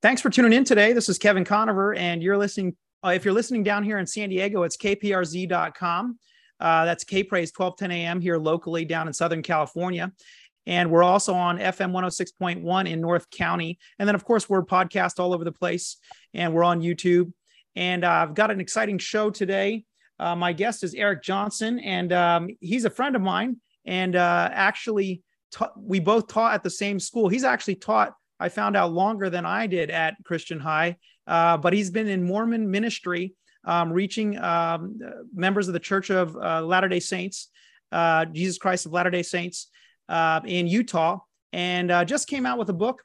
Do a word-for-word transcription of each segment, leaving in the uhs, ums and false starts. Thanks for tuning in today. This is Kevin Conover, and you're listening. Uh, if you're listening down here in San Diego, it's K P R Z dot com. Uh, that's K P R Z twelve ten a m here locally down in Southern California. And we're also on F M one oh six point one in North County. And then, of course, we're podcast all over the place, and we're on YouTube. And uh, I've got an exciting show today. Uh, my guest is Eric Johnson, and um, he's a friend of mine. And uh, actually, ta- we both taught at the same school. He's actually taught, I found out, longer than I did at Christian High, uh, but he's been in Mormon ministry, um, reaching um, members of the Church of uh, Latter-day Saints, uh, Jesus Christ of Latter-day Saints uh, in Utah, and uh, just came out with a book,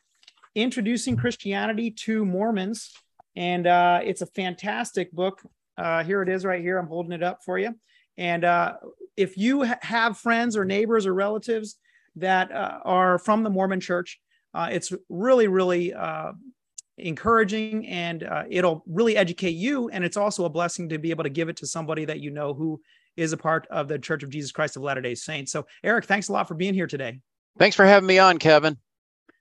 Introducing Christianity to Mormons, and uh, it's a fantastic book. Uh, here it is right here. I'm holding it up for you. And uh, if you ha- have friends or neighbors or relatives that uh, are from the Mormon Church, Uh, it's really, really uh, encouraging, and uh, it'll really educate you. And it's also a blessing to be able to give it to somebody that you know who is a part of the Church of Jesus Christ of Latter-day Saints. So, Eric, thanks a lot for being here today. Thanks for having me on, Kevin.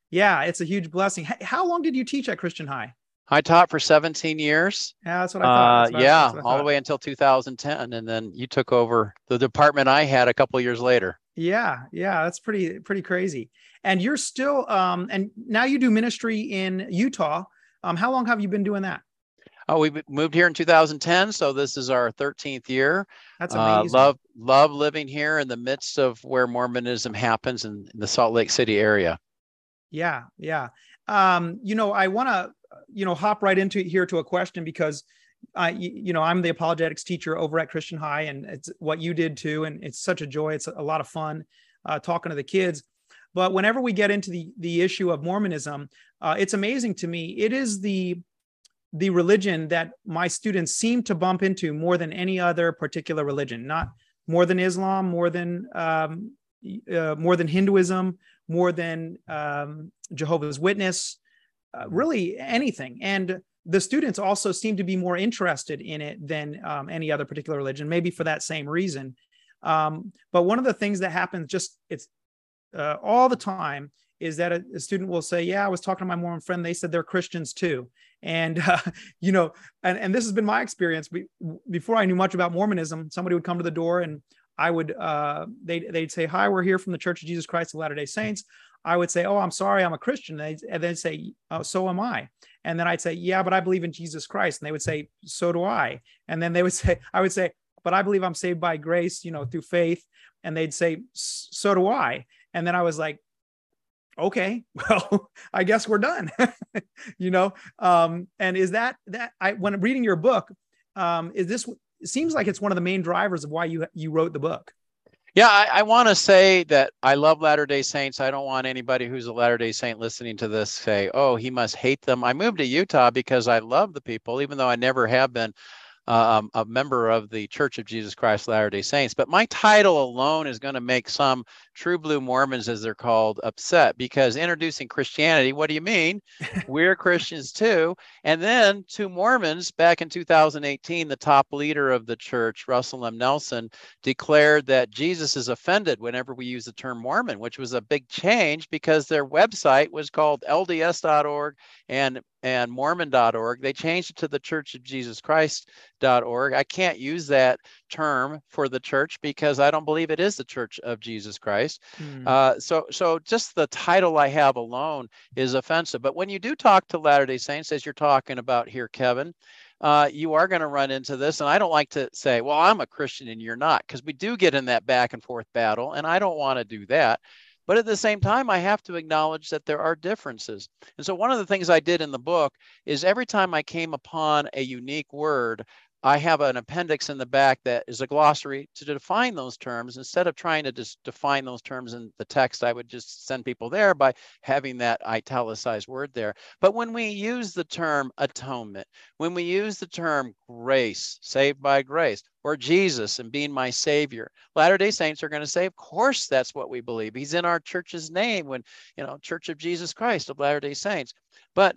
Yeah, it's a huge blessing. H- how long did you teach at Christian High? I taught for seventeen years. Yeah, that's what I thought. That's what uh, yeah, I thought. All the way until two thousand ten. And then you took over the department I had a couple of years later. Yeah. Yeah. That's pretty, pretty crazy. And you're still, um, and now you do ministry in Utah. Um, how long have you been doing that? Oh, we moved here in two thousand ten. So this is our thirteenth year. That's amazing. Uh, love, love living here in the midst of where Mormonism happens in, in the Salt Lake City area. Yeah. Yeah. Um, you know, I want to, you know, hop right into here to a question because Uh, you, you know, I'm the apologetics teacher over at Christian High, and it's what you did too. And it's such a joy. It's a lot of fun uh, talking to the kids. But whenever we get into the the issue of Mormonism, uh, it's amazing to me. It is the the religion that my students seem to bump into more than any other particular religion. Not more than Islam, more than um, uh, more than Hinduism, more than um, Jehovah's Witness, uh, really anything. And the students also seem to be more interested in it than um, any other particular religion, maybe for that same reason. Um, but one of the things that happens just it's uh, all the time is that a, a student will say, yeah, I was talking to my Mormon friend. They said they're Christians too. And, uh, you know, and, and this has been my experience. We, before I knew much about Mormonism, somebody would come to the door and I would, uh, they, they'd say, hi, we're here from the Church of Jesus Christ of Latter-day Saints. I would say, oh, I'm sorry, I'm a Christian. And they'd, and they'd say, oh, so am I. And then I'd say, yeah, but I believe in Jesus Christ. And they would say, so do I. And then they would say, I would say, but I believe I'm saved by grace, you know, through faith. And they'd say, so do I. And then I was like, okay, well, I guess we're done, you know? Um, and is that, that I, when reading your book, um, is this, it seems like it's one of the main drivers of why you, you wrote the book. Yeah, I, I want to say that I love Latter-day Saints. I don't want anybody who's a Latter-day Saint listening to this say, oh, he must hate them. I moved to Utah because I love the people, even though I never have been um, a member of the Church of Jesus Christ Latter-day Saints. But my title alone is going to make some true blue Mormons, as they're called, upset because introducing Christianity, what do you mean? We're Christians too. And then two Mormons back in two thousand eighteen, the top leader of the church, Russell M. Nelson, declared that Jesus is offended whenever we use the term Mormon, which was a big change because their website was called L D S dot org and and Mormon dot org. They changed it to the Church of Jesus Christ dot org. I can't use that term for the church because I don't believe it is the Church of Jesus Christ. Mm. Uh, so, so just the title I have alone is offensive. But when you do talk to Latter-day Saints, as you're talking about here, Kevin, uh, you are going to run into this. And I don't like to say, well, I'm a Christian and you're not, because we do get in that back and forth battle. And I don't want to do that. But at the same time, I have to acknowledge that there are differences. And so one of the things I did in the book is every time I came upon a unique word, I have an appendix in the back that is a glossary to define those terms. Instead of trying to just define those terms in the text, I would just send people there by having that italicized word there. But when we use the term atonement, when we use the term grace, saved by grace, or Jesus and being my savior, Latter-day Saints are going to say, of course, that's what we believe. He's in our church's name when, you know, Church of Jesus Christ of Latter-day Saints. But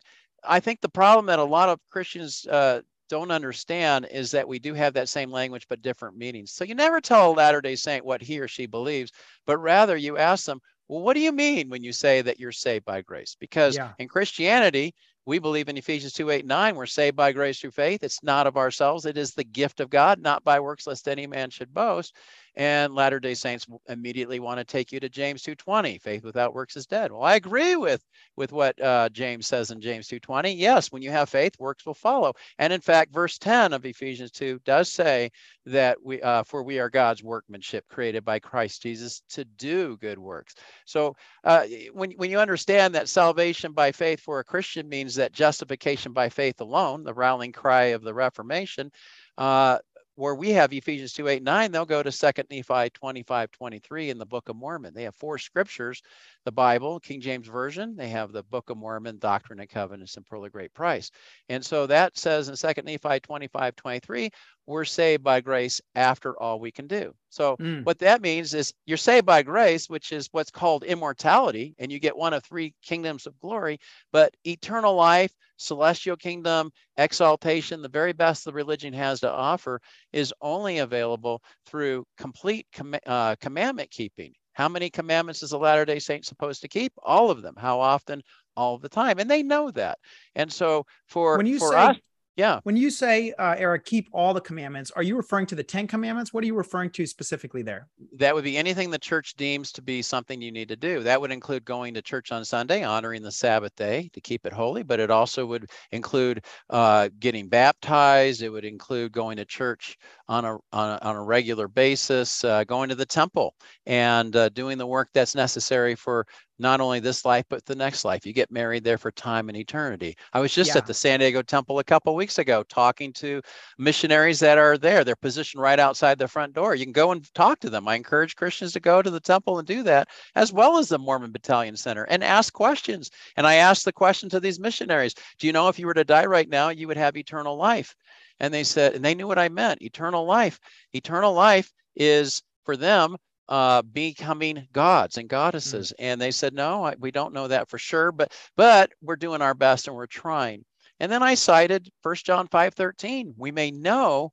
I think the problem that a lot of Christians uh, don't understand is that we do have that same language, but different meanings. So you never tell a Latter-day Saint what he or she believes, but rather you ask them, well, what do you mean when you say that you're saved by grace? Because yeah. in Christianity, We believe in Ephesians two, eight, nine, we're saved by grace through faith. It's not of ourselves. It is the gift of God, not by works, lest any man should boast. And Latter-day Saints immediately want to take you to James two, twenty. Faith without works is dead. Well, I agree with, with what uh, James says in James two, twenty. Yes, when you have faith, works will follow. And in fact, verse ten of Ephesians two does say that we, uh, for we are God's workmanship created by Christ Jesus to do good works. So uh, when, when you understand that salvation by faith for a Christian means that justification by faith alone, the rallying cry of the Reformation, uh, where we have Ephesians two, eight, nine, they'll go to Second Nephi twenty-five, twenty-three in the Book of Mormon. They have four scriptures, the Bible, King James Version. They have the Book of Mormon, Doctrine and Covenants, and Pearl of Great Price. And so that says in Second Nephi twenty-five, twenty-three, we're saved by grace after all we can do. So mm. what that means is you're saved by grace, which is what's called immortality, and you get one of three kingdoms of glory, but eternal life, celestial kingdom, exaltation, the very best the religion has to offer is only available through complete com uh, commandment keeping. How many commandments is a Latter-day Saint supposed to keep? All of them. How often? All the time. And they know that. And so for, when you for say us, Yeah. When you say, uh, Eric, keep all the commandments, are you referring to the ten commandments? What are you referring to specifically there? That would be anything the church deems to be something you need to do. That would include going to church on Sunday, honoring the Sabbath day to keep it holy, but it also would include uh, getting baptized. It would include going to church on a, on a, on a regular basis, uh, going to the temple and uh, doing the work that's necessary for not only this life, but the next life. You get married there for time and eternity. I was just yeah. at the San Diego Temple a couple of weeks ago talking to missionaries that are there. They're positioned right outside the front door. You can go and talk to them. I encourage Christians to go to the temple and do that, as well as the Mormon Battalion Center, and ask questions. And I asked the question to these missionaries, do you know if you were to die right now, you would have eternal life? And they said, and they knew what I meant, eternal life. Eternal life is, for them, Uh, becoming gods and goddesses. Mm. And they said, no, I, we don't know that for sure, but but we're doing our best and we're trying. And then I cited First John five, thirteen. We may know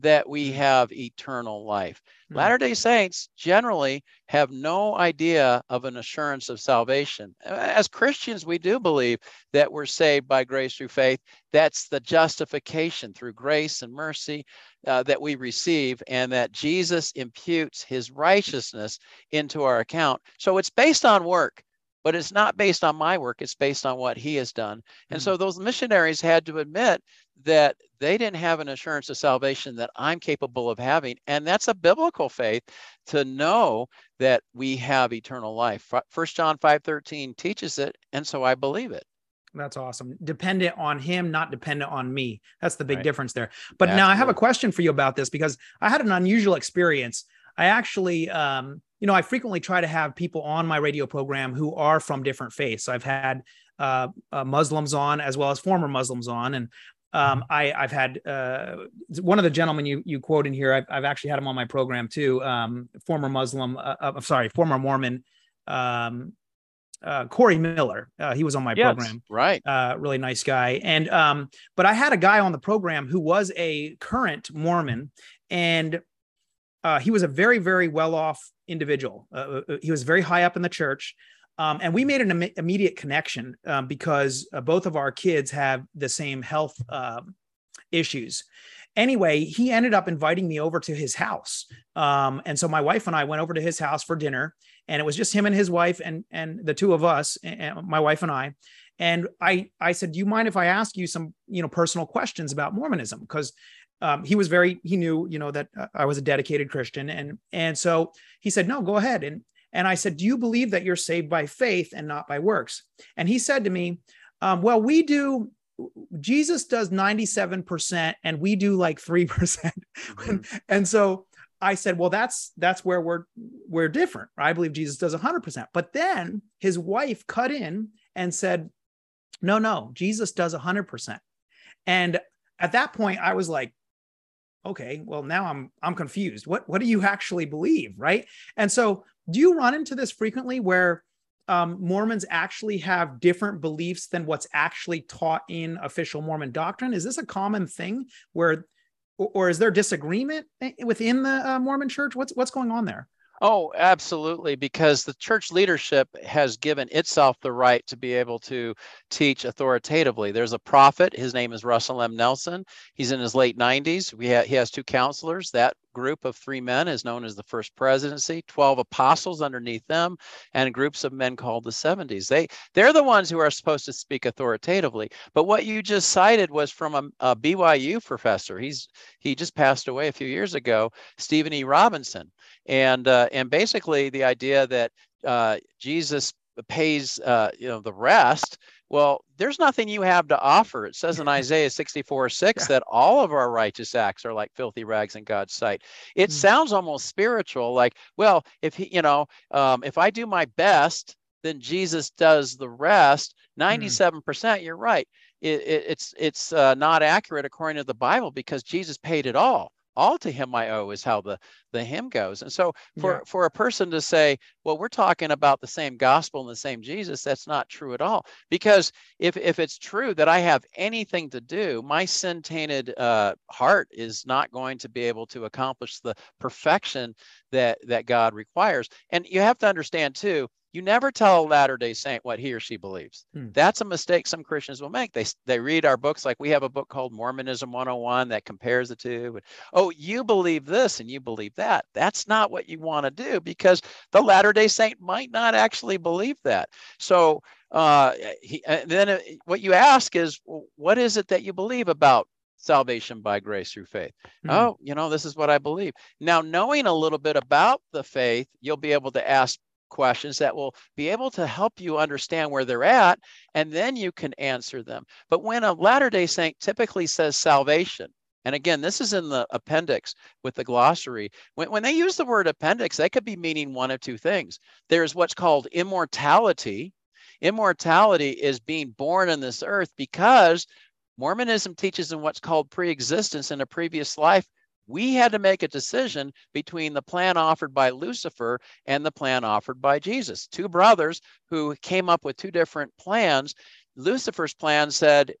that we have eternal life. Mm. Latter-day Saints generally have no idea of an assurance of salvation. As Christians, we do believe that we're saved by grace through faith. That's the justification through grace and mercy Uh, that we receive, and that Jesus imputes his righteousness into our account. So it's based on work, but it's not based on my work. It's based on what he has done. And mm. so those missionaries had to admit that they didn't have an assurance of salvation that I'm capable of having. And that's a biblical faith, to know that we have eternal life. First John five, thirteen teaches it. And so I believe it. That's awesome. Dependent on him, not dependent on me. That's the big right. difference there. But Absolutely. Now I have a question for you about this, because I had an unusual experience. I actually, um, you know, I frequently try to have people on my radio program who are from different faiths. I've had uh, uh, Muslims on, as well as former Muslims on. And um, I, I've had uh, one of the gentlemen you, you quote in here, I've, I've actually had him on my program too, um, former Muslim, uh, I'm sorry, former Mormon, um, Uh, Corey Miller, uh, he was on my yes, program, right? Uh, really nice guy. And um, but I had a guy on the program who was a current Mormon, and uh, he was a very, very well-off individual. Uh, he was very high up in the church, um, and we made an im immediate connection um, because uh, both of our kids have the same health uh, issues. Anyway, he ended up inviting me over to his house, um, and so my wife and I went over to his house for dinner. And it was just him and his wife and, and the two of us, and my wife and I. And I, I said, do you mind if I ask you some, you know, personal questions about Mormonism? Because um, he was very, he knew, you know, that I was a dedicated Christian. And, and so he said, no, go ahead. And, and I said, do you believe that you're saved by faith and not by works? And he said to me, um, well, we do, Jesus does ninety-seven percent and we do like three percent. Mm-hmm. And so I said, well, that's, that's where we're, we're different. I believe Jesus does one hundred percent. But then his wife cut in and said, no, no, Jesus does one hundred percent. And at that point, I was like, okay, well, now I'm, I'm confused. What, what do you actually believe? Right. And so do you run into this frequently where um, Mormons actually have different beliefs than what's actually taught in official Mormon doctrine? Is this a common thing where, or is there disagreement within the uh, Mormon church? What's, what's going on there? Oh, absolutely, because the church leadership has given itself the right to be able to teach authoritatively. There's a prophet. His name is Russell M. Nelson. He's in his late nineties. We ha- he has two counselors. That group of three men is known as the First Presidency, twelve apostles underneath them, and groups of men called the seventies. They, they're the ones who are supposed to speak authoritatively. But what you just cited was from a, a B Y U professor. He's he just passed away a few years ago, Stephen E. Robinson. And uh, and basically the idea that uh, Jesus pays uh, you know, the rest. Well, there's nothing you have to offer. It says in Isaiah sixty-four six that all of our righteous acts are like filthy rags in God's sight. It mm. sounds almost spiritual, like, well, if he, you know, um, if I do my best, then Jesus does the rest. Ninety-seven percent, mm. you're right. It, it, it's it's uh, not accurate according to the Bible, because Jesus paid it all. All to him I owe is how the, the hymn goes. And so for, yeah. for a person to say, well, we're talking about the same gospel and the same Jesus, that's not true at all. Because if, if it's true that I have anything to do, my sin-tainted uh, heart is not going to be able to accomplish the perfection that, that God requires. And you have to understand, too, you never tell a Latter-day Saint what he or she believes. Hmm. That's a mistake some Christians will make. They they read our books, like we have a book called Mormonism one oh one that compares the two. And, oh, you believe this and you believe that. That's not what you want to do, because the Latter-day Saint might not actually believe that. So uh, he, then what you ask is, what is it that you believe about salvation by grace through faith? Mm-hmm. Oh, you know, this is what I believe. Now, knowing a little bit about the faith, you'll be able to ask questions that will be able to help you understand where they're at, and then you can answer them. But when a Latter-day Saint typically says salvation, and again, this is in the appendix with the glossary, when, when they use the word appendix, they could be meaning one of two things. There's what's called immortality. Immortality is being born on this earth, because Mormonism teaches in what's called pre-existence. In a previous life, we had to make a decision between the plan offered by Lucifer and the plan offered by Jesus. Two brothers who came up with two different plans. Lucifer's plan said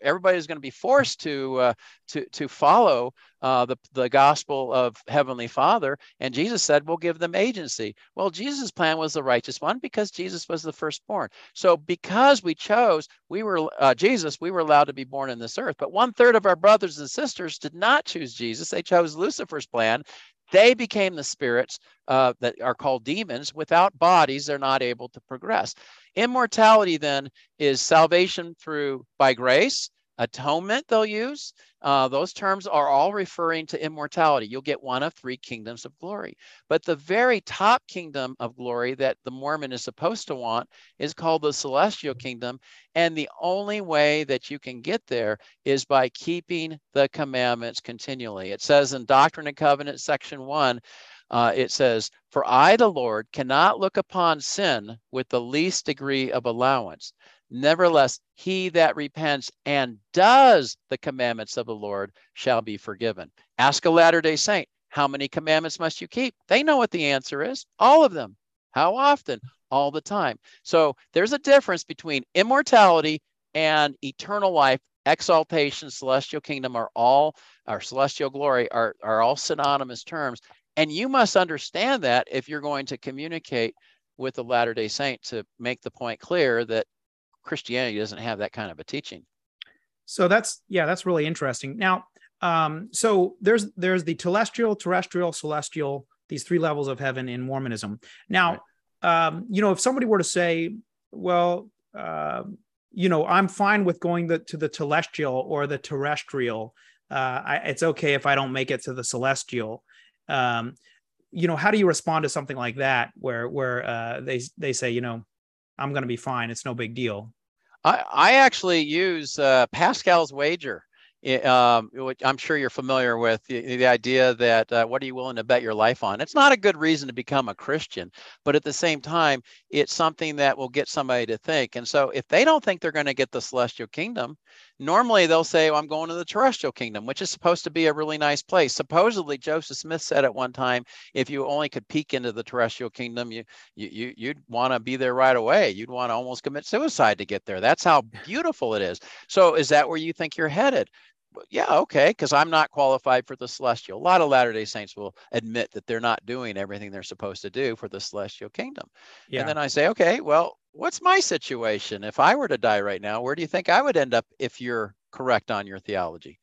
everybody's going to be forced to uh, to to follow uh, the the gospel of Heavenly Father, and Jesus said we'll give them agency. Well, Jesus' plan was the righteous one, because Jesus was the firstborn. So because we chose, we were uh, Jesus, we were allowed to be born in this earth. But one third of our brothers and sisters did not choose Jesus; they chose Lucifer's plan. They became the spirits uh, that are called demons. Without bodies, they're not able to progress. Immortality, then, is salvation through by grace. Atonement, they'll use. Uh, those terms are all referring to immortality. You'll get one of three kingdoms of glory. But the very top kingdom of glory that the Mormon is supposed to want is called the celestial kingdom. And the only way that you can get there is by keeping the commandments continually. It says in Doctrine and Covenants, section one, Uh, it says, "For I, the Lord, cannot look upon sin with the least degree of allowance. Nevertheless, he that repents and does the commandments of the Lord shall be forgiven." Ask a Latter-day Saint, how many commandments must you keep? They know what the answer is. All of them. How often? All the time. So there's a difference between immortality and eternal life. Exaltation, celestial kingdom are all, or celestial glory are, are all synonymous terms. And you must understand that if you're going to communicate with the Latter-day Saint, to make the point clear that Christianity doesn't have that kind of a teaching. So that's, yeah, that's really interesting. Now, um, so there's there's the telestial, terrestrial, celestial, these three levels of heaven in Mormonism. Now, right. um, you know, if somebody were to say, well, uh, you know, I'm fine with going the, to the telestial or the terrestrial. Uh, I, it's okay if I don't make it to the celestial. Um, you know, how do you respond to something like that, where, where, uh, they, they say, you know, I'm going to be fine. It's no big deal. I, I actually use, uh, Pascal's wager. It, um, which I'm sure you're familiar with, the, the idea that uh, what are you willing to bet your life on? It's not a good reason to become a Christian, but at the same time, it's something that will get somebody to think. And so if they don't think they're going to get the celestial kingdom, normally they'll say, well, I'm going to the terrestrial kingdom, which is supposed to be a really nice place. Supposedly, Joseph Smith said at one time, if you only could peek into the terrestrial kingdom, you, you, you, you'd want to be there right away. You'd want to almost commit suicide to get there. That's how beautiful it is. So is that where you think you're headed? yeah, okay, because I'm not qualified for the celestial. A lot of Latter-day Saints will admit that they're not doing everything they're supposed to do for the celestial kingdom. Yeah. And then I say, okay, well, what's my situation? If I were to die right now, where do you think I would end up if you're correct on your theology?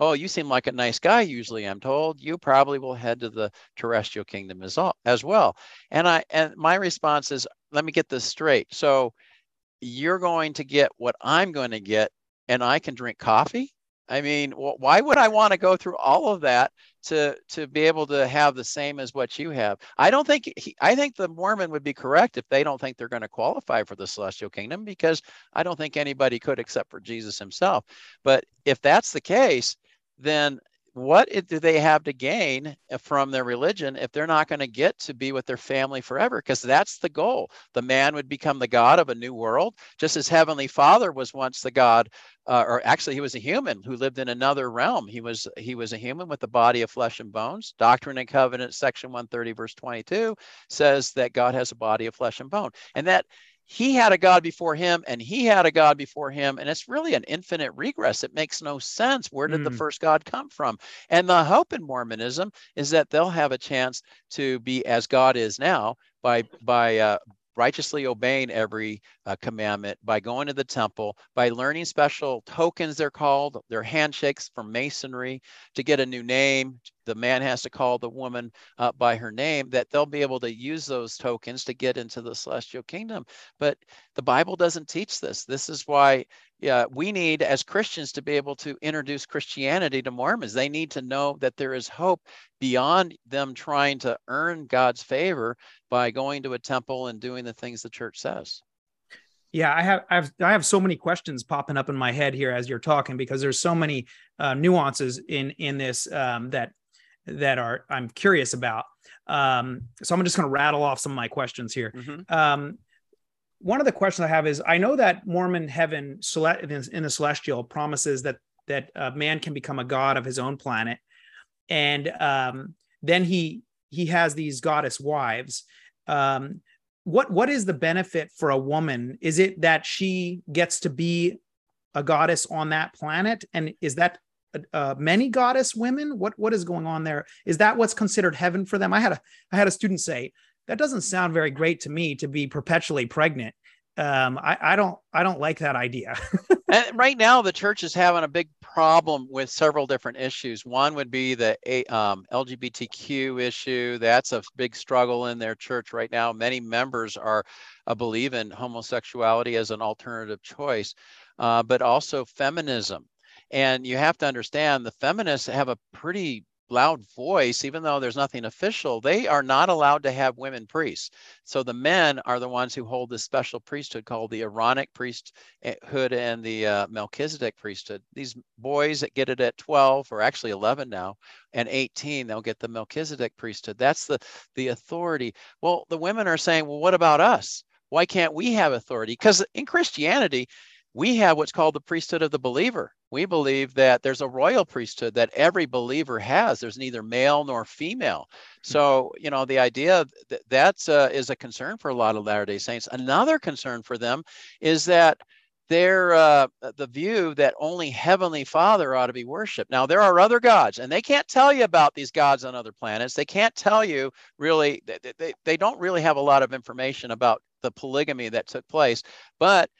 Oh, you seem like a nice guy, usually I'm told. You probably will head to the terrestrial kingdom as, all, as well. And I and my response is, let me get this straight. So you're going to get what I'm going to get, and I can drink coffee? I mean, why would I want to go through all of that to to be able to have the same as what you have? I don't think he, I think the Mormon would be correct if they don't think they're going to qualify for the celestial kingdom, because I don't think anybody could except for Jesus himself. But if that's the case, then what do they have to gain from their religion if they're not going to get to be with their family forever? Because that's the goal. The man would become the God of a new world, just as Heavenly Father was once the God, uh, or actually he was a human who lived in another realm. He was he was a human with a body of flesh and bones. Doctrine and Covenants, section one thirty, verse twenty-two, says that God has a body of flesh and bone, and that he had a God before him, and he had a God before him. And it's really an infinite regress. It makes no sense. Where did mm. the first God come from? And the hope in Mormonism is that they'll have a chance to be as God is now by, by uh, righteously obeying every uh, commandment, by going to the temple, by learning special tokens, they're called, their handshakes from masonry, to get a new name. The man has to call the woman uh, by her name, that they'll be able to use those tokens to get into the celestial kingdom. But the Bible doesn't teach this. This is why yeah, we need as Christians to be able to introduce Christianity to Mormons. They need to know that there is hope beyond them trying to earn God's favor by going to a temple and doing the things the church says. Yeah, I have, I have I have so many questions popping up in my head here as you're talking, because there's so many uh, nuances in in this um, that that are I'm curious about. Um, so I'm just going to rattle off some of my questions here. Mm-hmm. Um, one of the questions I have is, I know that Mormon heaven in the celestial promises that that uh, man can become a god of his own planet, and um, then he he has these goddess wives. Um, what what is the benefit for a woman? Is it that she gets to be a goddess on that planet, and is that Uh, many goddess women? What what is going on there? Is that what's considered heaven for them? I had a I had a student say, that doesn't sound very great to me, to be perpetually pregnant. Um, I, I don't I don't like that idea. And right now, the church is having a big problem with several different issues. One would be the um, L G B T Q issue. That's a big struggle in their church right now. Many members are uh, believe in homosexuality as an alternative choice, uh, but also feminism. And you have to understand, the feminists have a pretty loud voice, even though there's nothing official. They are not allowed to have women priests. So the men are the ones who hold this special priesthood called the Aaronic priesthood and the uh, Melchizedek priesthood. These boys that get it at twelve, or actually eleven now, and eighteen, they'll get the Melchizedek priesthood. That's the, the authority. Well, the women are saying, well, what about us? Why can't we have authority? Because in Christianity, we have what's called the priesthood of the believer. We believe that there's a royal priesthood that every believer has. There's neither male nor female. So, you know, the idea that that's, uh, is a concern for a lot of Latter-day Saints. Another concern for them is that they're uh, the view that only Heavenly Father ought to be worshipped. Now, there are other gods, and they can't tell you about these gods on other planets. They can't tell you really, they, they, they don't really have a lot of information about the polygamy that took place. But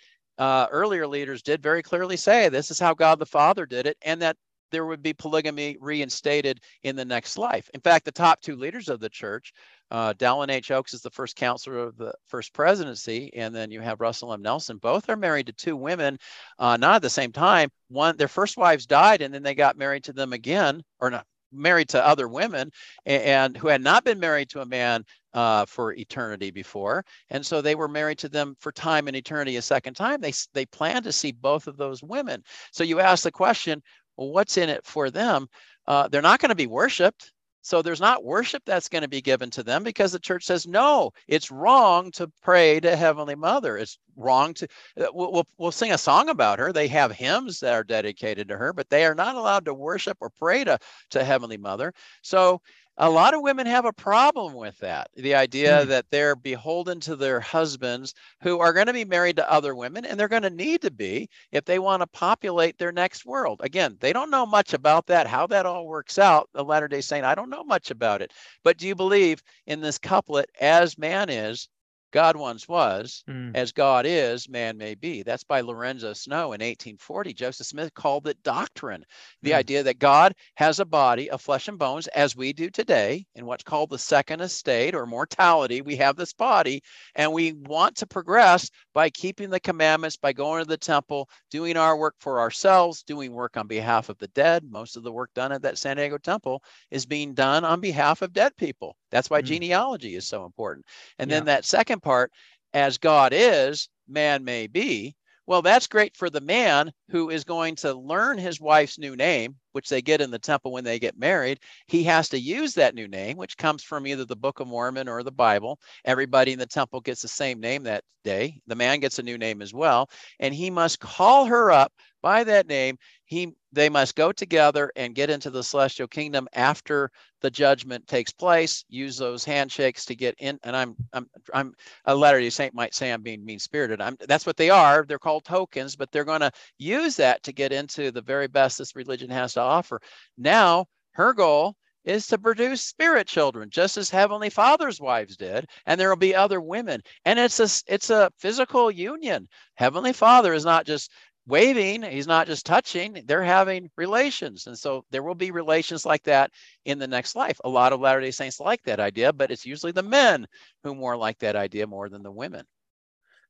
Uh, earlier leaders did very clearly say this is how God the Father did it, and that there would be polygamy reinstated in the next life. In fact, the top two leaders of the church, uh, Dallin H. Oaks is the first counselor of the First Presidency, and then you have Russell M. Nelson. Both are married to two women, uh, not at the same time. One, their first wives died, and then they got married to them again, or not married to other women, and, and who had not been married to a man Uh, for eternity before. And so they were married to them for time and eternity a second time. They, they plan to see both of those women. So you ask the question, well, what's in it for them? Uh, they're not going to be worshiped. So there's not worship that's going to be given to them, because the church says, no, it's wrong to pray to Heavenly Mother. It's wrong to, we'll, we'll, we'll sing a song about her. They have hymns that are dedicated to her, but they are not allowed to worship or pray to, to Heavenly Mother. So A lot of women have a problem with that, the idea mm. that they're beholden to their husbands who are going to be married to other women, and they're going to need to be if they want to populate their next world. Again, they don't know much about that, how that all works out. The Latter-day Saint, I don't know much about it. But do you believe in this couplet, as man is, God once was, mm. as God is, man may be? That's by Lorenzo Snow in eighteen forty. Joseph Smith called it doctrine, the mm. idea that God has a body of flesh and bones, as we do today, in what's called the second estate or mortality. We have this body, and we want to progress by keeping the commandments, by going to the temple, doing our work for ourselves, doing work on behalf of the dead. Most of the work done at that San Diego Temple is being done on behalf of dead people. That's why mm. genealogy is so important. And yeah. then that second part, as God is, man may be. Well, that's great for the man who is going to learn his wife's new name, which they get in the temple when they get married. He has to use that new name, which comes from either the Book of Mormon or the Bible. Everybody in the temple gets the same name that day. The man gets a new name as well. And he must call her up by that name. He, they must go together and get into the celestial kingdom after the judgment takes place. Use those handshakes to get in. And I'm, I'm, I'm a Latter-day Saint might say I'm being mean-spirited. I'm, that's what they are. They're called tokens, but they're going to use that to get into the very best this religion has to offer. Now, her goal is to produce spirit children, just as Heavenly Father's wives did, and there will be other women. And it's a, it's a physical union. Heavenly Father is not just waving, he's not just touching, they're having relations. And so there will be relations like that in the next life. A lot of Latter-day Saints like that idea, but it's usually the men who more like that idea more than the women.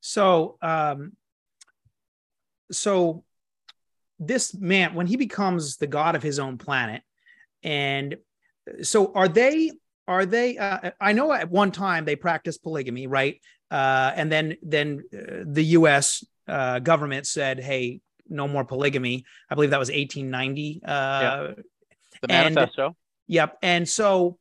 So, um, so this man, when he becomes the god of his own planet, and so are they, are they, uh, I know at one time they practiced polygamy, right? Uh, and then, then uh, the U S Uh, government said, "Hey, no more polygamy." I believe that was eighteen ninety. Uh, yep. The manifesto. And, yep. And so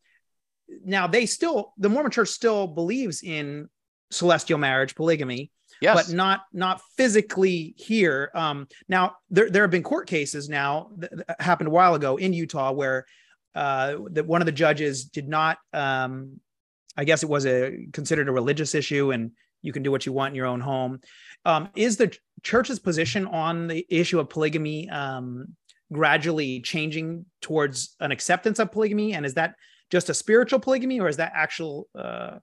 now they still, the Mormon Church still believes in celestial marriage, polygamy, yes, but not not physically here. Um, now there there have been court cases now that happened a while ago in Utah where uh, that one of the judges did not. Um, I guess it was a considered a religious issue, and you can do what you want in your own home. Um, is the church's position on the issue of polygamy um, gradually changing towards an acceptance of polygamy? And is that just a spiritual polygamy, or is that actual uh,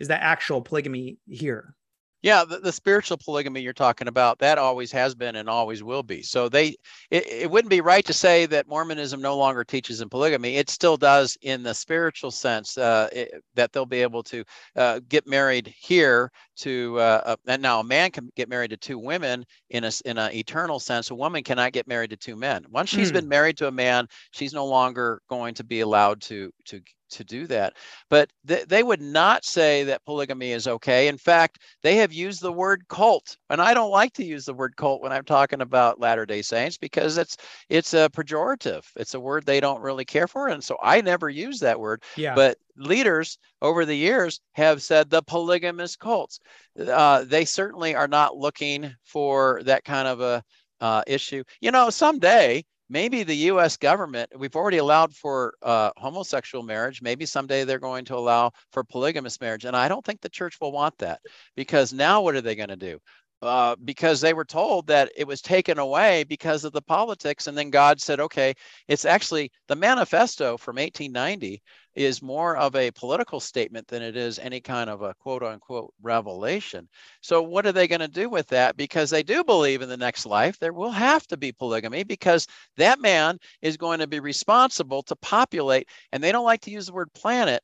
is that actual polygamy here? Yeah, the, the spiritual polygamy you're talking about, that always has been and always will be. So they, it, it wouldn't be right to say that Mormonism no longer teaches in polygamy. It still does in the spiritual sense uh, it, that they'll be able to uh, get married here to, uh, and now a man can get married to two women in a in an eternal sense. A woman cannot get married to two men. Once she's mm. been married to a man, she's no longer going to be allowed to to. to do that. But th- they would not say that polygamy is okay. In fact, they have used the word cult. And I don't like to use the word cult when I'm talking about Latter-day Saints, because it's it's a pejorative. It's a word they don't really care for. And so I never use that word. Yeah. But leaders over the years have said the polygamous cults. Uh, they certainly are not looking for that kind of a uh, issue. You know, someday, maybe the U S government, we've already allowed for uh, homosexual marriage. Maybe someday they're going to allow for polygamous marriage. And I don't think the church will want that, because now what are they going to do? Uh, because they were told that it was taken away because of the politics. And then God said, okay, it's actually the manifesto from eighteen ninety is more of a political statement than it is any kind of a quote unquote revelation. So what are they going to do with that? Because they do believe in the next life, there will have to be polygamy, because that man is going to be responsible to populate. And they don't like to use the word planet.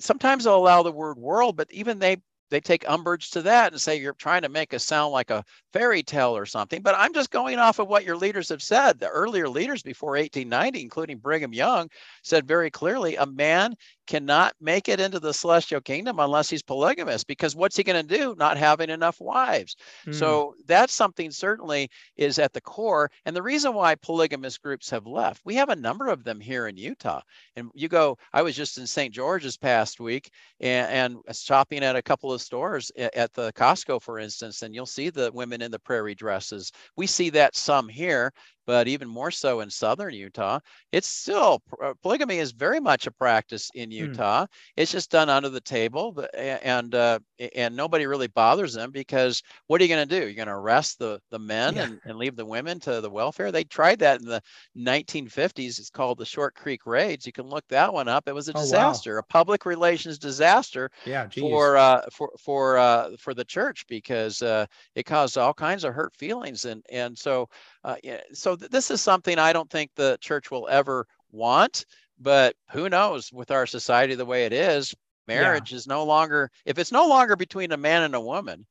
Sometimes they'll allow the word world, but even they They take umbrage to that and say, you're trying to make us sound like a fairy tale or something. But I'm just going off of what your leaders have said. The earlier leaders before eighteen ninety, including Brigham Young, said very clearly, a man cannot make it into the celestial kingdom unless he's polygamous, because what's he going to do? Not having enough wives. Mm. So that's something certainly is at the core. And the reason why polygamous groups have left, we have a number of them here in Utah. And you go, I was just in Saint George this past week and, and shopping at a couple of stores at the Costco, for instance, and you'll see the women in the prairie dresses. We see that some here. but even more so in southern Utah. It's still, polygamy is very much a practice in Utah. Mm. It's just done under the table, and uh, and nobody really bothers them, because what are you going to do? You're going to arrest the, the men yeah. and, and leave the women to the welfare? They tried that in the nineteen fifties. It's called the Short Creek Raids. You can look that one up. It was a oh, disaster, wow. a public relations disaster yeah, for, uh, for for uh, for the church, because uh, it caused all kinds of hurt feelings. And, and so uh, so th this is something I don't think the church will ever want, but who knows, with our society the way it is, marriage yeah. is no longer, if it's no longer between a man and a woman,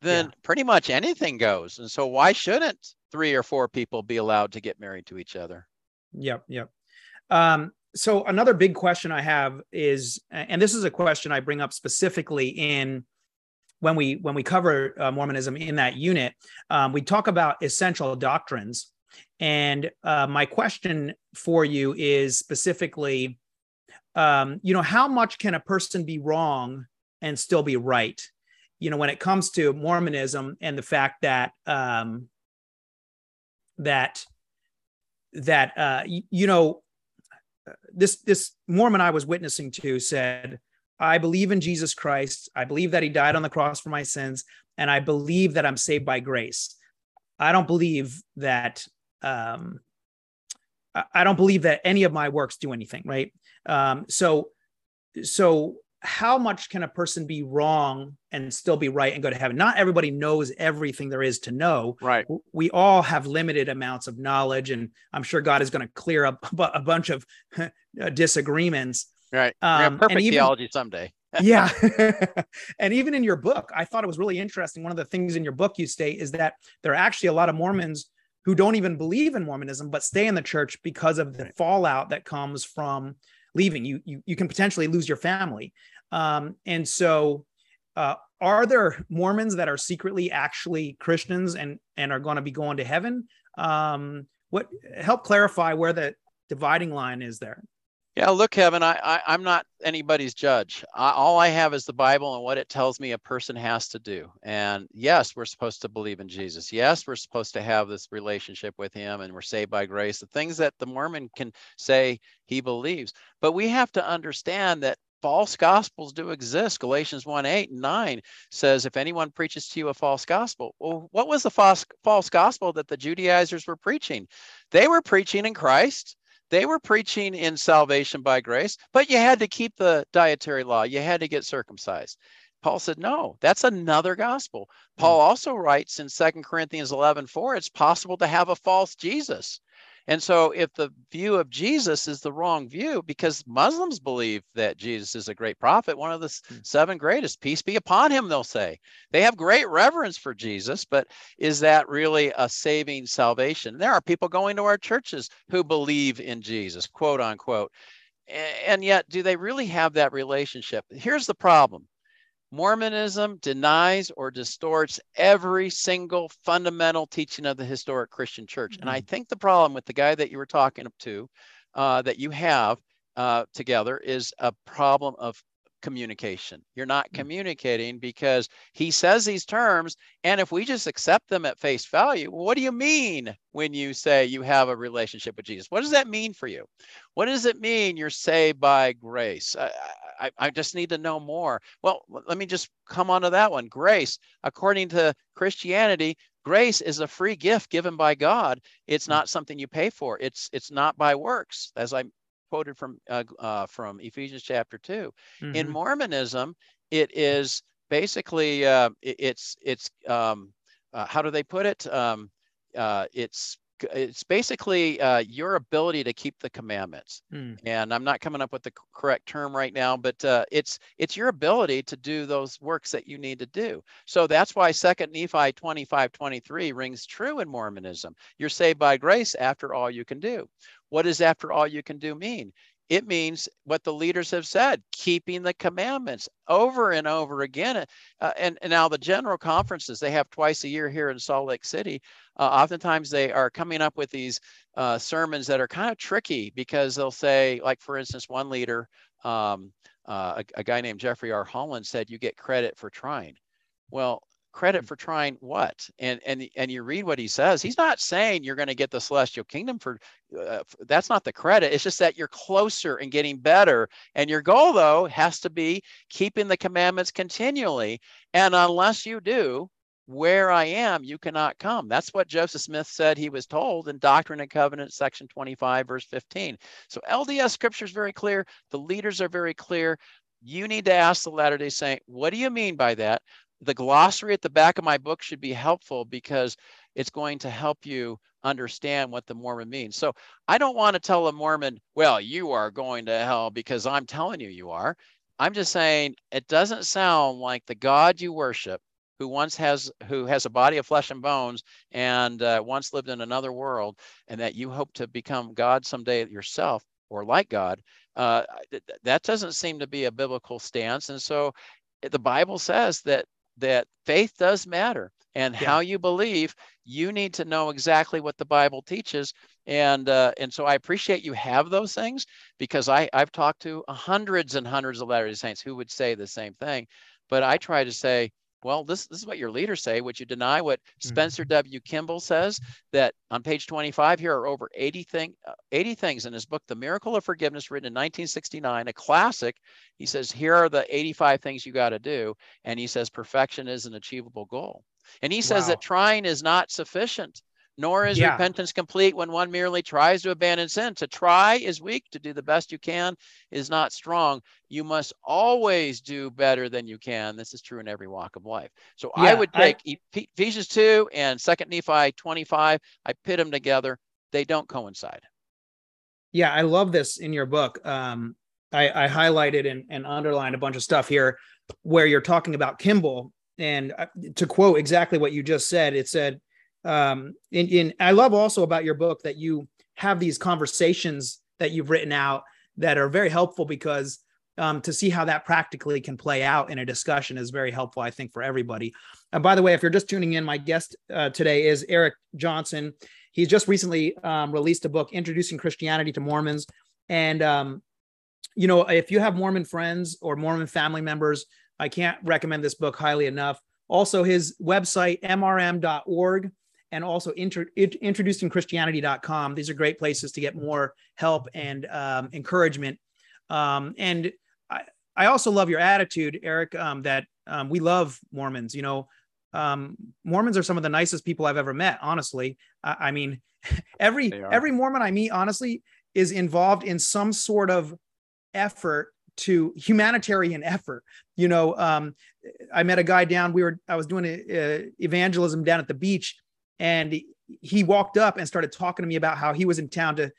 then yeah. pretty much anything goes. And so why shouldn't three or four people be allowed to get married to each other? Yep. Yep. Um, so another big question I have is, and this is a question I bring up specifically in when we, when we cover uh, Mormonism in that unit, um, we talk about essential doctrines. And uh, my question for you is specifically, um, you know, how much can a person be wrong and still be right? You know, when it comes to Mormonism and the fact that, um, that, that, uh, you know, this, this Mormon I was witnessing to said, I believe in Jesus Christ. I believe that he died on the cross for my sins. And I believe that I'm saved by grace. I don't believe that, um, I don't believe that any of my works do anything. Right. Um, so, so how much can a person be wrong and still be right and go to heaven? Not everybody knows everything there is to know. Right. We all have limited amounts of knowledge, and I'm sure God is going to clear up a bunch of disagreements. Right. Um, perfect even, theology someday. yeah. And even in your book, I thought it was really interesting. One of the things in your book you state is that there are actually a lot of Mormons who don't even believe in Mormonism, but stay in the church because of the fallout that comes from leaving. You, you, you can potentially lose your family. Um, and so uh, are there Mormons that are secretly actually Christians and, and are going to be going to heaven? Um, what help clarify where the dividing line is there? Yeah, look, Kevin, I, I, I'm not anybody's judge. I, all I have is the Bible and what it tells me a person has to do. And yes, we're supposed to believe in Jesus. Yes, we're supposed to have this relationship with him, and we're saved by grace. The things that the Mormon can say he believes. But we have to understand that false gospels do exist. Galatians one, eight, and nine says, if anyone preaches to you a false gospel. Well, what was the false, false gospel that the Judaizers were preaching? They were preaching in Christ. They were preaching in salvation by grace, but you had to keep the dietary law. You had to get circumcised. Paul said, no, that's another gospel. Paul also writes in Second Corinthians eleven, four, it's possible to have a false Jesus. And so if the view of Jesus is the wrong view, because Muslims believe that Jesus is a great prophet, one of the seven greatest, peace be upon him, they'll say. They have great reverence for Jesus, but is that really a saving salvation? There are people going to our churches who believe in Jesus, quote unquote. And yet, do they really have that relationship? Here's the problem. Mormonism denies or distorts every single fundamental teaching of the historic Christian church. Mm-hmm. And I think the problem with the guy that you were talking to, uh, that you have uh, together, is a problem of communication. You're not mm-hmm. communicating, because he says these terms, and if we just accept them at face value, what do you mean when you say you have a relationship with Jesus? What does that mean for you? What does it mean you're saved by grace? I, I, I just need to know more. Well, let me just come on to that one. Grace, according to Christianity, grace is a free gift given by God. It's not something you pay for. It's, it's not by works, as I quoted from, uh, uh, from Ephesians chapter two. Mm-hmm. In Mormonism, it is basically, uh, it, it's, it's um, uh, how do they put it? Um, uh, it's It's basically uh, your ability to keep the commandments. Mm. And I'm not coming up with the correct term right now, but uh, it's it's your ability to do those works that you need to do. So that's why Second Nephi twenty-five, twenty-three rings true in Mormonism. You're saved by grace after all you can do. What does after all you can do mean? It means what the leaders have said, keeping the commandments over and over again. Uh, and, and now the general conferences they have twice a year here in Salt Lake City, uh, oftentimes they are coming up with these uh, sermons that are kind of tricky, because they'll say, like, for instance, one leader, um, uh, a, a guy named Jeffrey R. Holland, said, you get credit for trying. Well, credit for trying what? And and and you read what he says. He's not saying you're going to get the celestial kingdom for, uh, for that's not the credit. It's just that you're closer and getting better. And your goal, though, has to be keeping the commandments continually. And unless you do, where I am, you cannot come. That's what Joseph Smith said he was told in Doctrine and Covenants, section twenty-five, verse fifteen. So L D S scripture is very clear. The leaders are very clear. You need to ask the Latter-day Saint, what do you mean by that? The glossary at the back of my book should be helpful because it's going to help you understand what the Mormon means. So I don't want to tell a Mormon, well, you are going to hell because I'm telling you you are. I'm just saying it doesn't sound like the God you worship, who once has who has a body of flesh and bones and uh, once lived in another world, and that you hope to become God someday yourself or like God. Uh, th that doesn't seem to be a biblical stance. And so the Bible says that that faith does matter, and yeah. how you believe, you need to know exactly what the Bible teaches. And uh, and so I appreciate you have those things, because I, I've talked to hundreds and hundreds of Latter-day Saints who would say the same thing. But I try to say, well, this, this is what your leaders say. Would you deny what Spencer W. Kimball says, that on page twenty-five here are over eighty, thing, eighty things in his book, The Miracle of Forgiveness, written in nineteen sixty-nine, a classic. He says, here are the eighty-five things you got to do. And he says, perfection is an achievable goal. And he says wow. that trying is not sufficient, nor is yeah. repentance complete when one merely tries to abandon sin. To try is weak. To do the best you can is not strong. You must always do better than you can. This is true in every walk of life. So yeah, I would take I, Ephesians two and Second Nephi twenty-five. I pit them together. They don't coincide. Yeah, I love this in your book. Um, I, I highlighted and, and underlined a bunch of stuff here where you're talking about Kimball. And to quote exactly what you just said, it said, Um, and, and I love also about your book that you have these conversations that you've written out that are very helpful, because um, to see how that practically can play out in a discussion is very helpful, I think, for everybody. And by the way, if you're just tuning in, my guest uh, today is Eric Johnson. He's just recently um, released a book, Introducing Christianity to Mormons. And, um, you know, if you have Mormon friends or Mormon family members, I can't recommend this book highly enough. Also, his website, M R M dot org. And also introducing christianity dot com. These are great places to get more help and um, encouragement. Um, and I, I also love your attitude, Eric, um, that um, we love Mormons. You know, um, Mormons are some of the nicest people I've ever met, honestly. I, I mean, every, every Mormon I meet, honestly, is involved in some sort of effort to humanitarian effort. You know, um, I met a guy down, we were, I was doing a, a evangelism down at the beach, and he walked up and started talking to me about how he was in town to,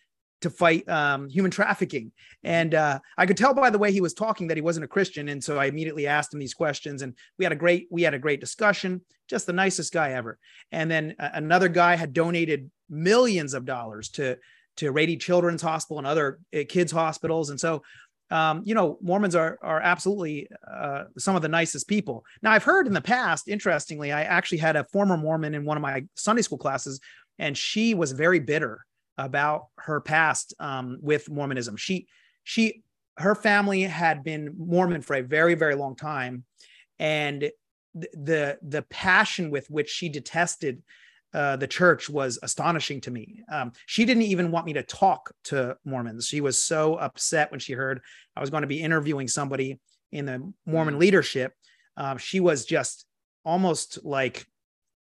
to fight um, human trafficking. And uh, I could tell by the way he was talking that he wasn't a Christian. And so I immediately asked him these questions, and we had a great, we had a great discussion, just the nicest guy ever. And then uh, another guy had donated millions of dollars to, to Rady Children's Hospital and other uh, kids hospitals. And so, um, you know, Mormons are, are absolutely uh, some of the nicest people. Now, I've heard in the past, interestingly, I actually had a former Mormon in one of my Sunday school classes, and she was very bitter about her past um, with Mormonism. She, she, her family had been Mormon for a very, very long time. And the, the, the passion with which she detested Uh, the church was astonishing to me. Um, she didn't even want me to talk to Mormons. She was so upset when she heard I was going to be interviewing somebody in the Mormon leadership. Um, she was just almost like,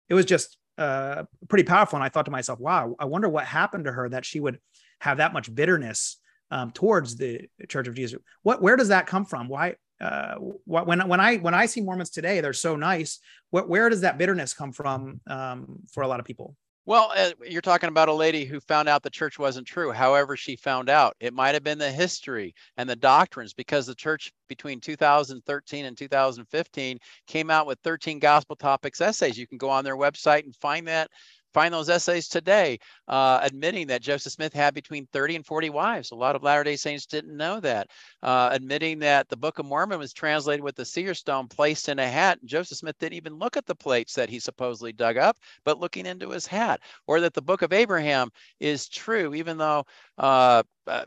it was just uh, pretty powerful. And I thought to myself, wow, I wonder what happened to her that she would have that much bitterness um, towards the Church of Jesus. What, where does that come from? Why? Uh, when when I when I see Mormons today, they're so nice. What, where does that bitterness come from um, for a lot of people? Well, uh, you're talking about a lady who found out the church wasn't true. However she found out, it might have been the history and the doctrines, because the church between two thousand thirteen and two thousand fifteen came out with thirteen gospel topics essays. You can go on their website and find that. Find those essays today, uh, admitting that Joseph Smith had between thirty and forty wives. A lot of Latter-day Saints didn't know that. Uh, admitting that the Book of Mormon was translated with the seer stone placed in a hat. And Joseph Smith didn't even look at the plates that he supposedly dug up, but looking into his hat. Or that the Book of Abraham is true, even though uh, uh,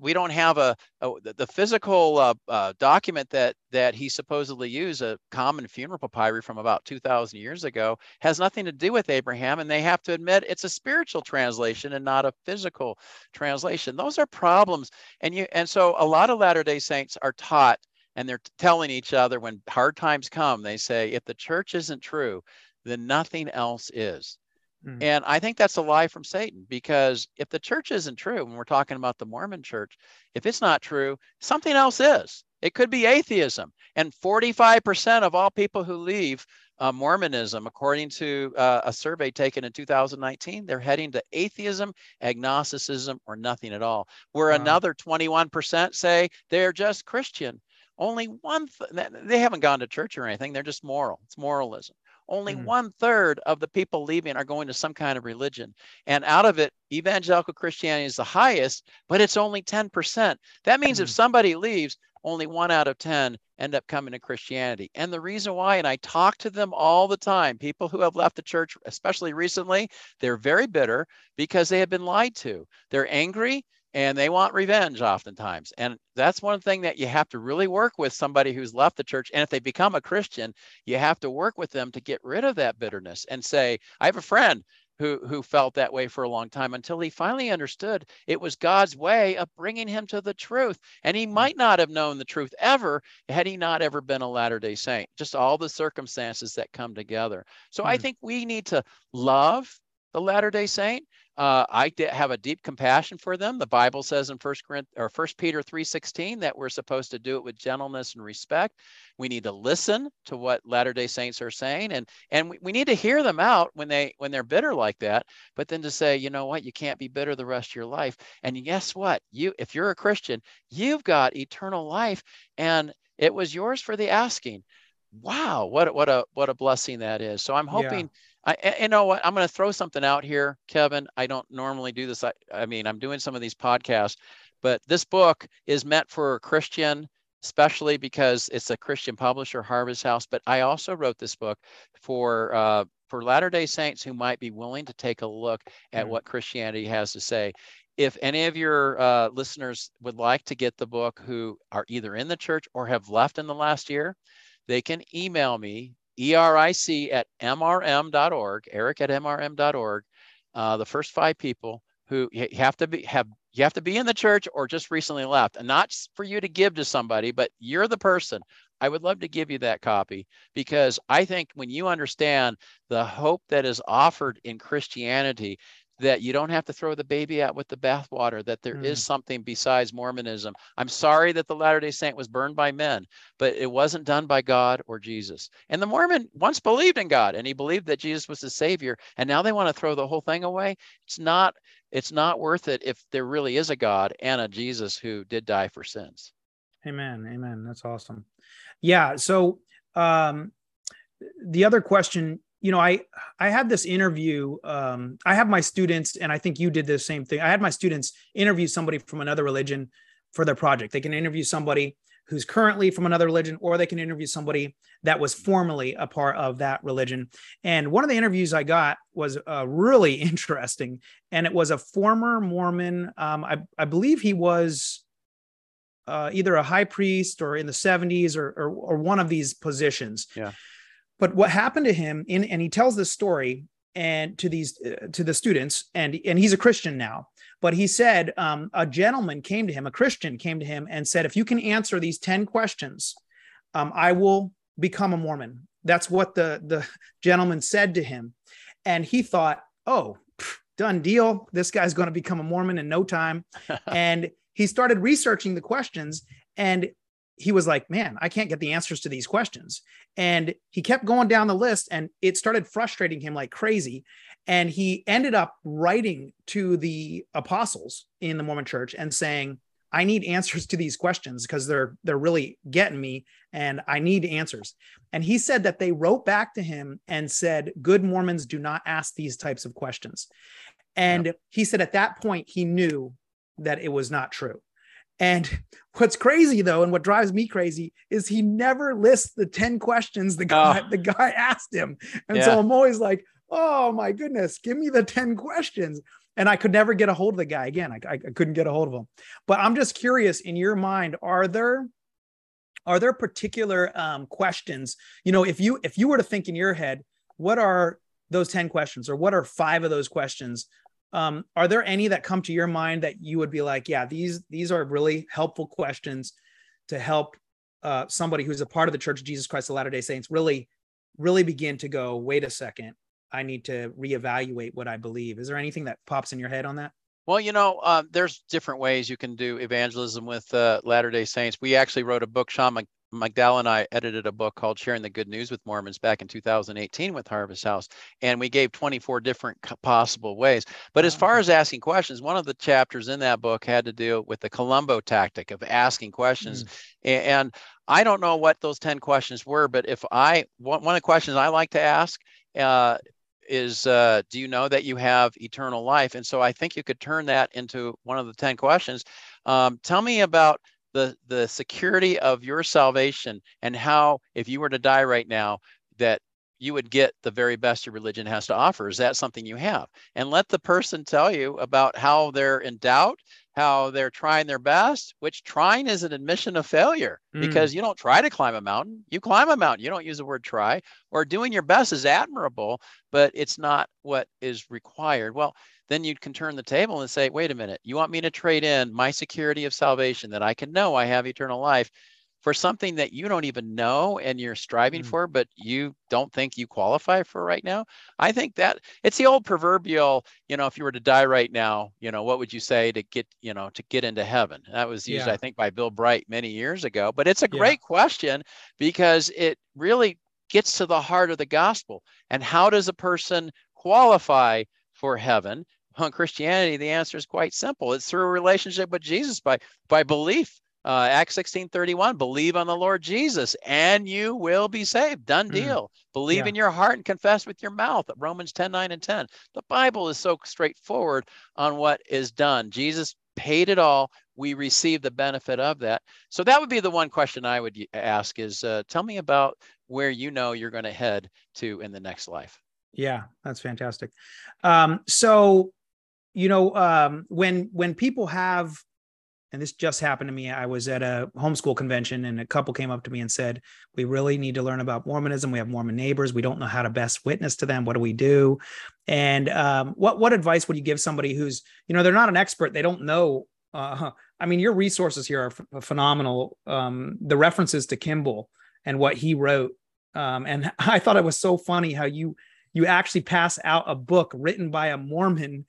we don't have a, a the physical uh, uh, document that that he supposedly used, a common funeral papyri from about two thousand years ago, has nothing to do with Abraham, and they have to admit it's a spiritual translation and not a physical translation. Those are problems, and you and so a lot of Latter-day Saints are taught, and they're telling each other when hard times come, they say, if the church isn't true, then nothing else is. Mm-hmm. And I think that's a lie from Satan, because if the church isn't true, when we're talking about the Mormon church, if it's not true, something else is. It could be atheism. And forty-five percent of all people who leave uh, Mormonism, according to uh, a survey taken in two thousand nineteen, they're heading to atheism, agnosticism, or nothing at all, where wow. another twenty-one percent say they're just Christian. Only one, th- they haven't gone to church or anything. They're just moral. It's moralism. Only mm. one third of the people leaving are going to some kind of religion. And out of it, evangelical Christianity is the highest, but it's only ten percent. That means mm. if somebody leaves, only one out of ten end up coming to Christianity. And the reason why, and I talk to them all the time, people who have left the church, especially recently, they're very bitter because they have been lied to. They're angry and they want revenge oftentimes. And that's one thing that you have to really work with somebody who's left the church. And if they become a Christian, you have to work with them to get rid of that bitterness and say, I have a friend who, who felt that way for a long time until he finally understood it was God's way of bringing him to the truth. And he might not have known the truth ever had he not ever been a Latter-day Saint, just all the circumstances that come together. So mm-hmm. I think we need to love the Latter-day Saint. Uh, I have a deep compassion for them. The Bible says in First Corinthians or First Peter three sixteen that we're supposed to do it with gentleness and respect. We need to listen to what Latter-day Saints are saying, and and we, we need to hear them out when they when they're bitter like that. But then to say, you know what, you can't be bitter the rest of your life. And guess what, you if you're a Christian, you've got eternal life, and it was yours for the asking. Wow, what what a what a blessing that is. So I'm hoping. Yeah. I, you know what? I'm going to throw something out here, Kevin. I don't normally do this. I, I mean, I'm doing some of these podcasts, but this book is meant for a Christian, especially because it's a Christian publisher, Harvest House. But I also wrote this book for uh, for Latter-day Saints who might be willing to take a look at mm-hmm. what Christianity has to say. If any of your uh, listeners would like to get the book who are either in the church or have left in the last year, they can email me. E R I C at M R M dot org, Eric at M R M dot org. Uh, the first five people who you have to be have you have to be in the church or just recently left, and not for you to give to somebody, but you're the person. I would love to give you that copy, because I think when you understand the hope that is offered in Christianity, that you don't have to throw the baby out with the bathwater, that there mm. is something besides Mormonism. I'm sorry that the Latter-day Saint was burned by men, but it wasn't done by God or Jesus. And the Mormon once believed in God, and he believed that Jesus was the Savior, and now they want to throw the whole thing away. It's not, it's not worth it if there really is a God and a Jesus who did die for sins. Amen. Amen. That's awesome. Yeah. So um, the other question, you know, I, I had this interview, um, I have my students, and I think you did the same thing. I had my students interview somebody from another religion for their project. They can interview somebody who's currently from another religion, or they can interview somebody that was formerly a part of that religion. And one of the interviews I got was uh, really interesting. And it was a former Mormon. Um, I, I believe he was uh, either a high priest or in the seventies or, or, or one of these positions. Yeah. But what happened to him, in, and he tells this story and to these uh, to the students, and and he's a Christian now. But he said um, a gentleman came to him, a Christian came to him and said, if you can answer these ten questions, um, I will become a Mormon. That's what the, the gentleman said to him. And he thought, oh, pff, done deal. This guy's going to become a Mormon in no time. And he started researching the questions, and he was like, man, I can't get the answers to these questions. And he kept going down the list, and it started frustrating him like crazy. And he ended up writing to the apostles in the Mormon church and saying, I need answers to these questions, because they're, they're really getting me, and I need answers. And he said that they wrote back to him and said, good Mormons do not ask these types of questions. And yep. he said at that point, he knew that it was not true. And what's crazy, though, and what drives me crazy, is he never lists the ten questions the guy, oh. the guy asked him. And yeah. so I'm always like, oh, my goodness, give me the ten questions. And I could never get a hold of the guy again. I, I couldn't get a hold of him. But I'm just curious, in your mind, are there are there particular um, questions? You know, if you if you were to think in your head, what are those ten questions, or what are five of those questions? Um, are there any that come to your mind that you would be like, yeah, these these are really helpful questions to help uh, somebody who's a part of the Church of Jesus Christ of Latter-day Saints really, really begin to go, wait a second, I need to reevaluate what I believe. Is there anything that pops in your head on that? Well, you know, uh, there's different ways you can do evangelism with uh, Latter-day Saints. We actually wrote a book. Sean Mc McDowell and I edited a book called Sharing the Good News with Mormons back in two thousand eighteen with Harvest House. And we gave twenty-four different possible ways. But as far as asking questions, one of the chapters in that book had to do with the Columbo tactic of asking questions. Mm. And, and I don't know what those ten questions were, but if I, one of the questions I like to ask uh, is, uh, do you know that you have eternal life? And so I think you could turn that into one of the ten questions. Um, tell me about The, the security of your salvation, and how, if you were to die right now, that you would get the very best your religion has to offer. Is that something you have? And let the person tell you about how they're in doubt, how they're trying their best, which trying is an admission of failure, mm. because you don't try to climb a mountain. You climb a mountain. You don't use the word try. Or doing your best is admirable, but it's not what is required. Well, then you can turn the table and say, wait a minute, you want me to trade in my security of salvation, that I can know I have eternal life, for something that you don't even know and you're striving mm. for, but you don't think you qualify for right now? I think that it's the old proverbial, you know, if you were to die right now, you know, what would you say to get, you know, to get into heaven? That was used, yeah. I think, by Bill Bright many years ago. But it's a great yeah. question, because it really gets to the heart of the gospel. And how does a person qualify for heaven? On Christianity, the answer is quite simple. It's through a relationship with Jesus, by by belief. Uh, Acts sixteen thirty-one, believe on the Lord Jesus and you will be saved. Done deal. Mm. Believe yeah. in your heart and confess with your mouth. Romans ten, nine and ten. The Bible is so straightforward on what is done. Jesus paid it all. We receive the benefit of that. So that would be the one question I would ask is, uh, tell me about where you know you're going to head to in the next life. Yeah, that's fantastic. Um, so, you know, um, when, when people have, and this just happened to me, I was at a homeschool convention and a couple came up to me and said, we really need to learn about Mormonism. We have Mormon neighbors. We don't know how to best witness to them. What do we do? And um, what, what advice would you give somebody who's, you know, they're not an expert. They don't know. Uh, I mean, your resources here are phenomenal. Um, the references to Kimball and what he wrote. Um, and I thought it was so funny how you, you actually pass out a book written by a Mormon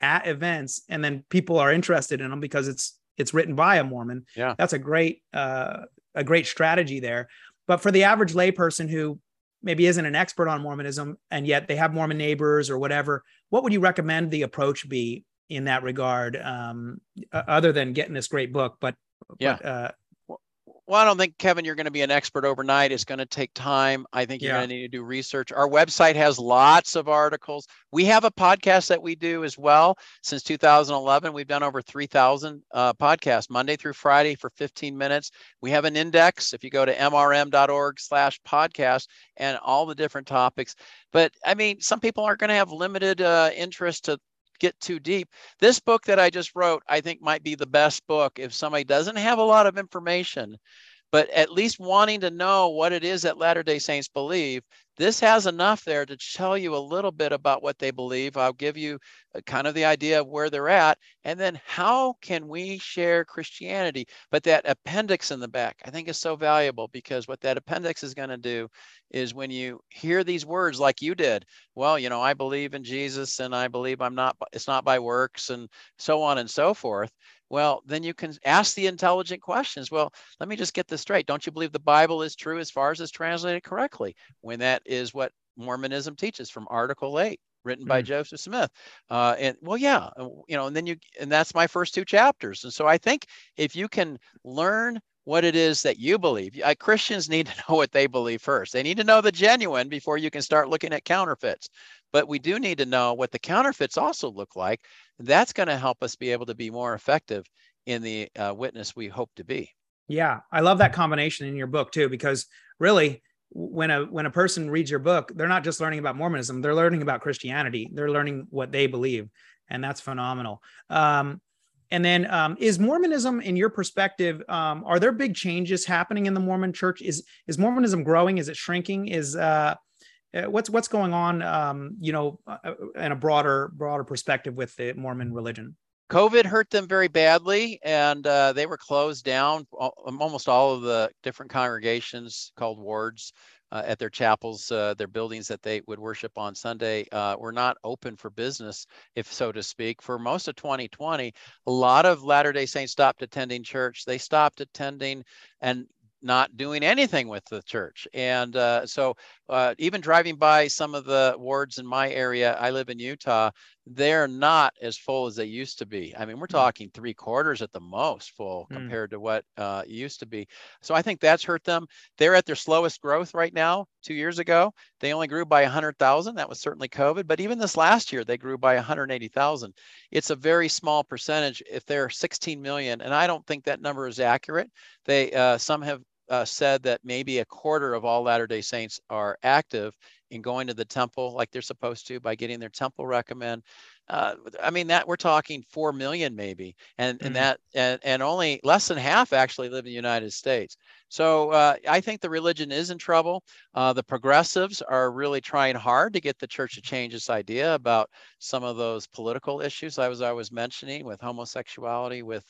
at events, and then people are interested in them because it's, it's written by a Mormon. Yeah, that's a great, uh, a great strategy there. But for the average layperson who maybe isn't an expert on Mormonism, and yet they have Mormon neighbors or whatever, what would you recommend the approach be in that regard? Um, other than getting this great book, but, yeah. but, uh, Well, I don't think, Kevin, you're going to be an expert overnight. It's going to take time. I think you're yeah. going to need to do research. Our website has lots of articles. We have a podcast that we do as well. Since two thousand eleven, we've done over three thousand uh, podcasts, Monday through Friday for fifteen minutes. We have an index. If you go to M R M dot org slash podcast and all the different topics. But I mean, some people are going to have limited uh, interest to get too deep. This book that I just wrote, I think, might be the best book if somebody doesn't have a lot of information, but at least wanting to know what it is that Latter-day Saints believe. This has enough there to tell you a little bit about what they believe. I'll give you kind of the idea of where they're at, and then how can we share Christianity? But that appendix in the back, I think, is so valuable, because what that appendix is going to do is, when you hear these words like you did, well, you know, I believe in Jesus, and I believe I'm not, it's not by works, and so on and so forth. Well, then you can ask the intelligent questions. Well, let me just get this straight. Don't you believe the Bible is true as far as it's translated correctly? When that is what Mormonism teaches, from Article eight, written by mm. Joseph Smith. Uh, and well, yeah, you know, and then you, and that's my first two chapters. And so I think if you can learn what it is that you believe, I, Christians need to know what they believe first. They need to know the genuine before you can start looking at counterfeits. But we do need to know what the counterfeits also look like. That's going to help us be able to be more effective in the uh, witness we hope to be. Yeah, I love that combination in your book too, because really, when a when a person reads your book, they're not just learning about Mormonism, they're learning about Christianity. They're learning what they believe. and that's phenomenal. Um, and then um, is Mormonism, in your perspective, um, are there big changes happening in the Mormon church? Is is Mormonism growing? Is it shrinking? Is uh, what's what's going on, um, you know, in a broader, broader perspective with the Mormon religion? COVID hurt them very badly, and uh, they were closed down. Almost all of the different congregations called wards uh, at their chapels, uh, their buildings that they would worship on Sunday, uh, were not open for business, if so to speak. For most of twenty twenty, a lot of Latter-day Saints stopped attending church. They stopped attending and not doing anything with the church. And uh, so uh, even driving by some of the wards in my area, I live in Utah, they're not as full as they used to be. I mean, we're talking three quarters at the most full mm. compared to what uh, used to be. So I think that's hurt them. They're at their slowest growth right now. Two years ago, they only grew by one hundred thousand. That was certainly COVID. But even this last year, they grew by one hundred eighty thousand. It's a very small percentage if they're sixteen million. And I don't think that number is accurate. They uh, some have Uh, said that maybe a quarter of all Latter-day Saints are active in going to the temple like they're supposed to by getting their temple recommend. Uh, I mean, that we're talking four million maybe, and, mm-hmm. and that and, and only less than half actually live in the United States. So uh, I think the religion is in trouble. Uh, the progressives are really trying hard to get the church to change its idea about some of those political issues I was I was mentioning, with homosexuality, with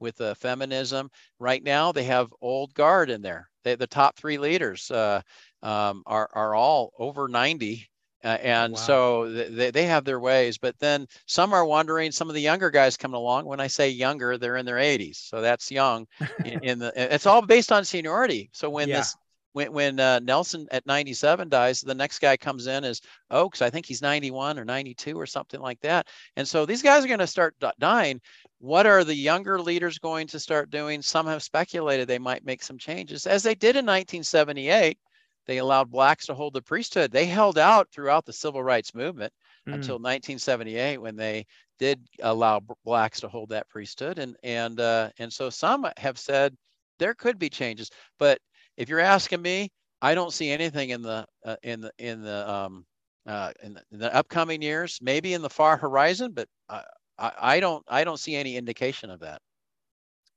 with uh, feminism. Right now, they have old guard in there. They, the top three leaders uh, um, are are all over ninety. Uh, and wow. so they, they have their ways, but then some are wondering, some of the younger guys coming along. When I say younger, they're in their eighties. So that's young in, in the, it's all based on seniority. So when yeah. this, when, when uh, Nelson at ninety-seven dies, the next guy comes in is Oaks. I think he's ninety-one or ninety-two or something like that. And so these guys are going to start dying. What are the younger leaders going to start doing? Some have speculated they might make some changes, as they did in nineteen seventy-eight. They allowed blacks to hold the priesthood. They held out throughout the civil rights movement mm. until nineteen seventy-eight, when they did allow blacks to hold that priesthood. And and uh, and so some have said there could be changes. But if you're asking me, I don't see anything in the uh, in the in the um, uh, in the, in the upcoming years. Maybe in the far horizon, but I, I, I don't I don't see any indication of that.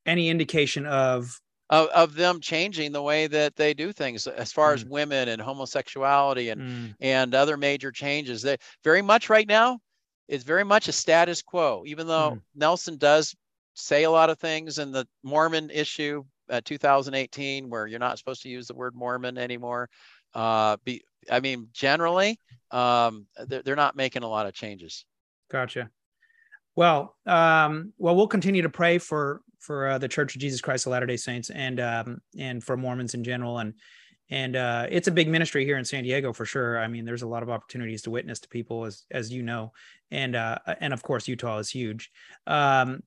Any indication of. Of, of them changing the way that they do things as far mm. as women and homosexuality and mm. and other major changes. They very much right now is very much a status quo, even though mm. Nelson does say a lot of things in the Mormon issue uh, two thousand eighteen, where you're not supposed to use the word Mormon anymore. Uh, be, I mean, generally, um, they're, they're not making a lot of changes. Gotcha. Well, um, well, we'll continue to pray for for uh, the Church of Jesus Christ of Latter-day Saints, and um, and for Mormons in general. And and uh, it's a big ministry here in San Diego, for sure. I mean, there's a lot of opportunities to witness to people, as as you know, and uh, and of course, Utah is huge. Um,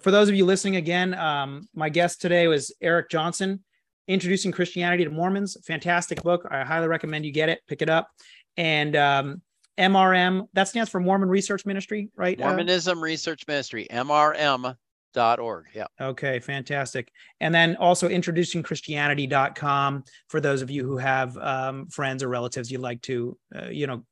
for those of you listening again, um, my guest today was Eric Johnson, Introducing Christianity to Mormons. Fantastic book. I highly recommend you get it, pick it up. And um, M R M, that stands for Mormon Research Ministry, right? Mormonism uh, Research Ministry, M R M dot org. Yeah. Okay. Fantastic. And then also introducing christianity dot com for those of you who have um, friends or relatives you'd like to, uh, you know,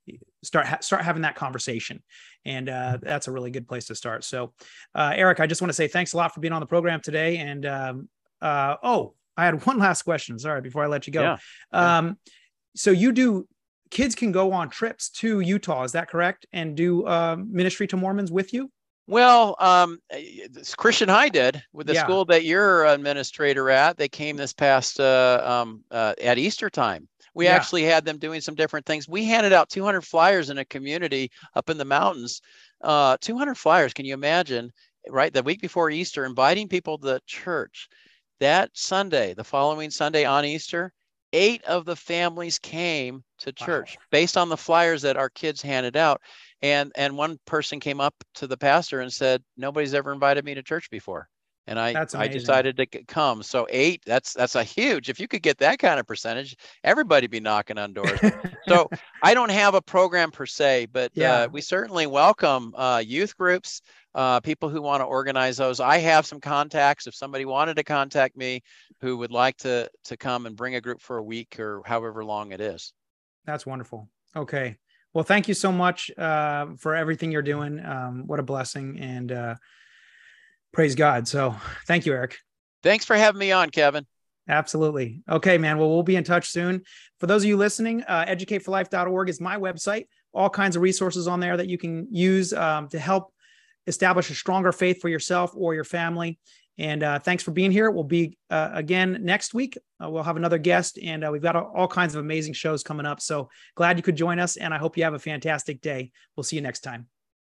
start, ha start having that conversation. And uh, that's a really good place to start. So uh, Eric, I just want to say thanks a lot for being on the program today. And um, uh, oh, I had one last question. Sorry, before I let you go. Yeah. Um, so you do, kids can go on trips to Utah, is that correct? And do uh, ministry to Mormons with you? Well, um, Christian High did with the yeah. school that you're an administrator at. They came this past uh, um, uh, at Easter time. We yeah. actually had them doing some different things. We handed out two hundred flyers in a community up in the mountains. Uh, two hundred flyers. Can you imagine? Right, the week before Easter, inviting people to church. That Sunday, the following Sunday on Easter, eight of the families came to church wow. based on the flyers that our kids handed out. And and one person came up to the pastor and said, nobody's ever invited me to church before. And I, I decided to come. So eight, that's that's a huge, if you could get that kind of percentage, everybody be knocking on doors. So I don't have a program per se, but yeah. uh, we certainly welcome uh, youth groups, uh, people who want to organize those. I have some contacts. If somebody wanted to contact me who would like to, to come and bring a group for a week or however long it is. That's wonderful. Okay. Well, thank you so much uh, for everything you're doing. Um, what a blessing, and uh, praise God. So thank you, Eric. Thanks for having me on, Kevin. Absolutely. Okay, man. Well, we'll be in touch soon. For those of you listening, uh, educate for life dot org is my website. All kinds of resources on there that you can use um, to help establish a stronger faith for yourself or your family. And uh, thanks for being here. We'll be uh, again next week. Uh, we'll have another guest, and uh, we've got all kinds of amazing shows coming up. So glad you could join us, and I hope you have a fantastic day. We'll see you next time.